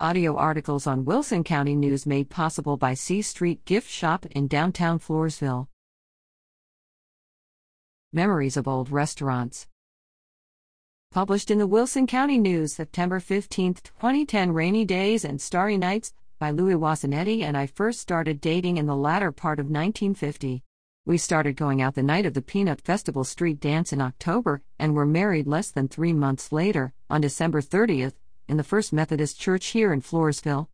Audio articles on Wilson County News made possible by C Street Gift Shop in downtown Floresville. Memories of Old Restaurants. Published in the Wilson County News September 15, 2010. Rainy Days and Starry Nights by Lois Eva Zuck Wauson, Eddie and I first started dating in the latter part of 1950. We started going out the night of the Peanut Festival street dance in October and were married less than 3 months later, on December 30th, in the First Methodist Church here in Floresville.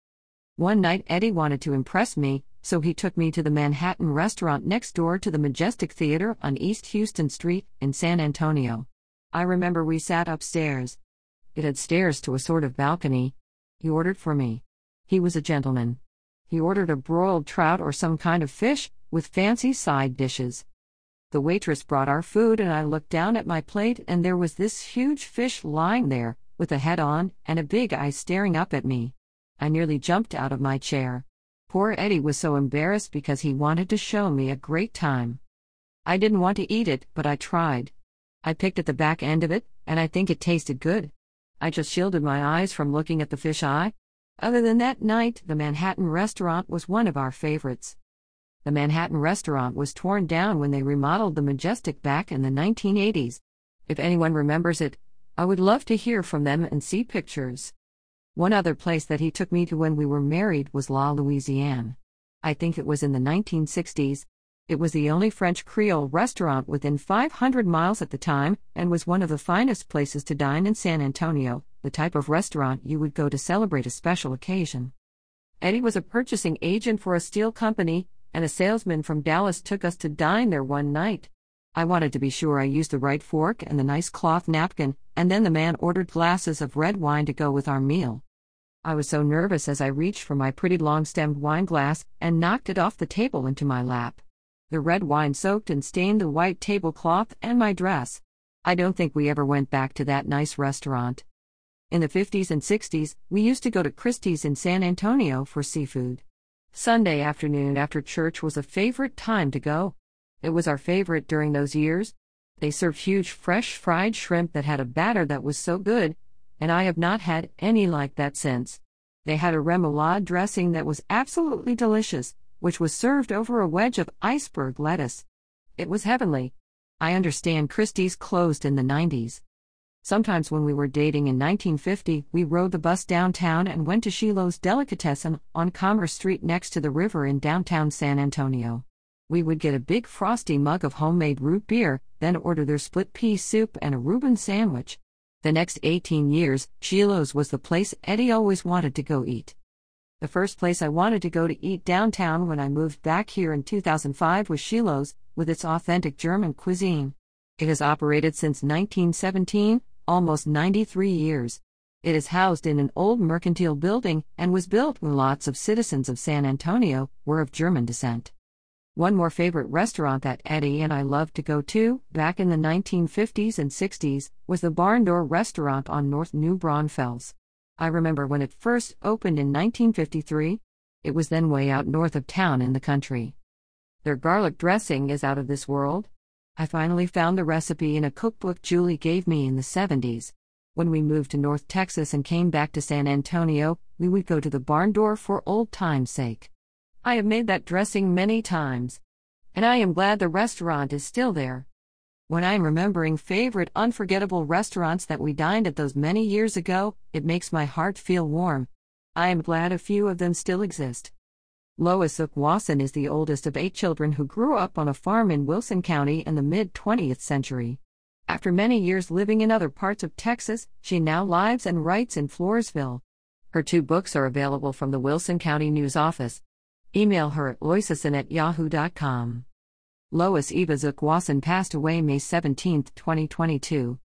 One night Eddie wanted to impress me, so he took me to the Manhattan Restaurant next door to the Majestic Theatre on East Houston Street in San Antonio. I remember we sat upstairs. It had stairs to a sort of balcony. He ordered for me. He was a gentleman. He ordered a broiled trout or some kind of fish, with fancy side dishes. The waitress brought our food and I looked down at my plate and there was this huge fish lying there, with a head on and a big eye staring up at me. I nearly jumped out of my chair. Poor Eddie was so embarrassed because he wanted to show me a great time. I didn't want to eat it, but I tried. I picked at the back end of it, and I think it tasted good. I just shielded my eyes from looking at the fish eye. Other than that night, the Manhattan Restaurant was one of our favorites. The Manhattan Restaurant was torn down when they remodeled the Majestic back in the 1980s. If anyone remembers it, I would love to hear from them and see pictures. One other place that he took me to when we were married was La Louisiane. I think it was in the 1960s. It was the only French Creole restaurant within 500 miles at the time, and was one of the finest places to dine in San Antonio, the type of restaurant you would go to celebrate a special occasion. Eddie was a purchasing agent for a steel company, and a salesman from Dallas took us to dine there one night. I wanted to be sure I used the right fork and the nice cloth napkin, and then the man ordered glasses of red wine to go with our meal. I was so nervous as I reached for my pretty long-stemmed wine glass and knocked it off the table into my lap. The red wine soaked and stained the white tablecloth and my dress. I don't think we ever went back to that nice restaurant. In the 50s and 60s, we used to go to Christie's in San Antonio for seafood. Sunday afternoon after church was a favorite time to go. It was our favorite during those years. They served huge fresh fried shrimp that had a batter that was so good, and I have not had any like that since. They had a remoulade dressing that was absolutely delicious, which was served over a wedge of iceberg lettuce. It was heavenly. I understand Christie's closed in the 90s. Sometimes when we were dating in 1950, we rode the bus downtown and went to Shiloh's Delicatessen on Commerce Street next to the river in downtown San Antonio. We would get a big frosty mug of homemade root beer, then order their split pea soup and a Reuben sandwich. The next 18 years, Shiloh's was the place Eddie always wanted to go eat. The first place I wanted to go to eat downtown when I moved back here in 2005 was Shiloh's, with its authentic German cuisine. It has operated since 1917, almost 93 years. It is housed in an old mercantile building and was built when lots of citizens of San Antonio were of German descent. One more favorite restaurant that Eddie and I loved to go to, back in the 1950s and 60s, was the Barn Door restaurant on North New Braunfels. I remember when it first opened in 1953. It was then way out north of town in the country. Their garlic dressing is out of this world. I finally found the recipe in a cookbook Julie gave me in the 70s. When we moved to North Texas and came back to San Antonio, we would go to the Barn Door for old time's sake. I have made that dressing many times, and I am glad the restaurant is still there. When I'm remembering favorite unforgettable restaurants that we dined at those many years ago, it makes my heart feel warm. I am glad a few of them still exist. Lois Eva Zuck Wauson is the oldest of 8 children who grew up on a farm in Wilson County in the mid-20th century. After many years living in other parts of Texas, she now lives and writes in Floresville. Her 2 books are available from the Wilson County News office. Email her at loisason@yahoo.com. Lois Eva Zuck Wauson passed away May 17, 2022.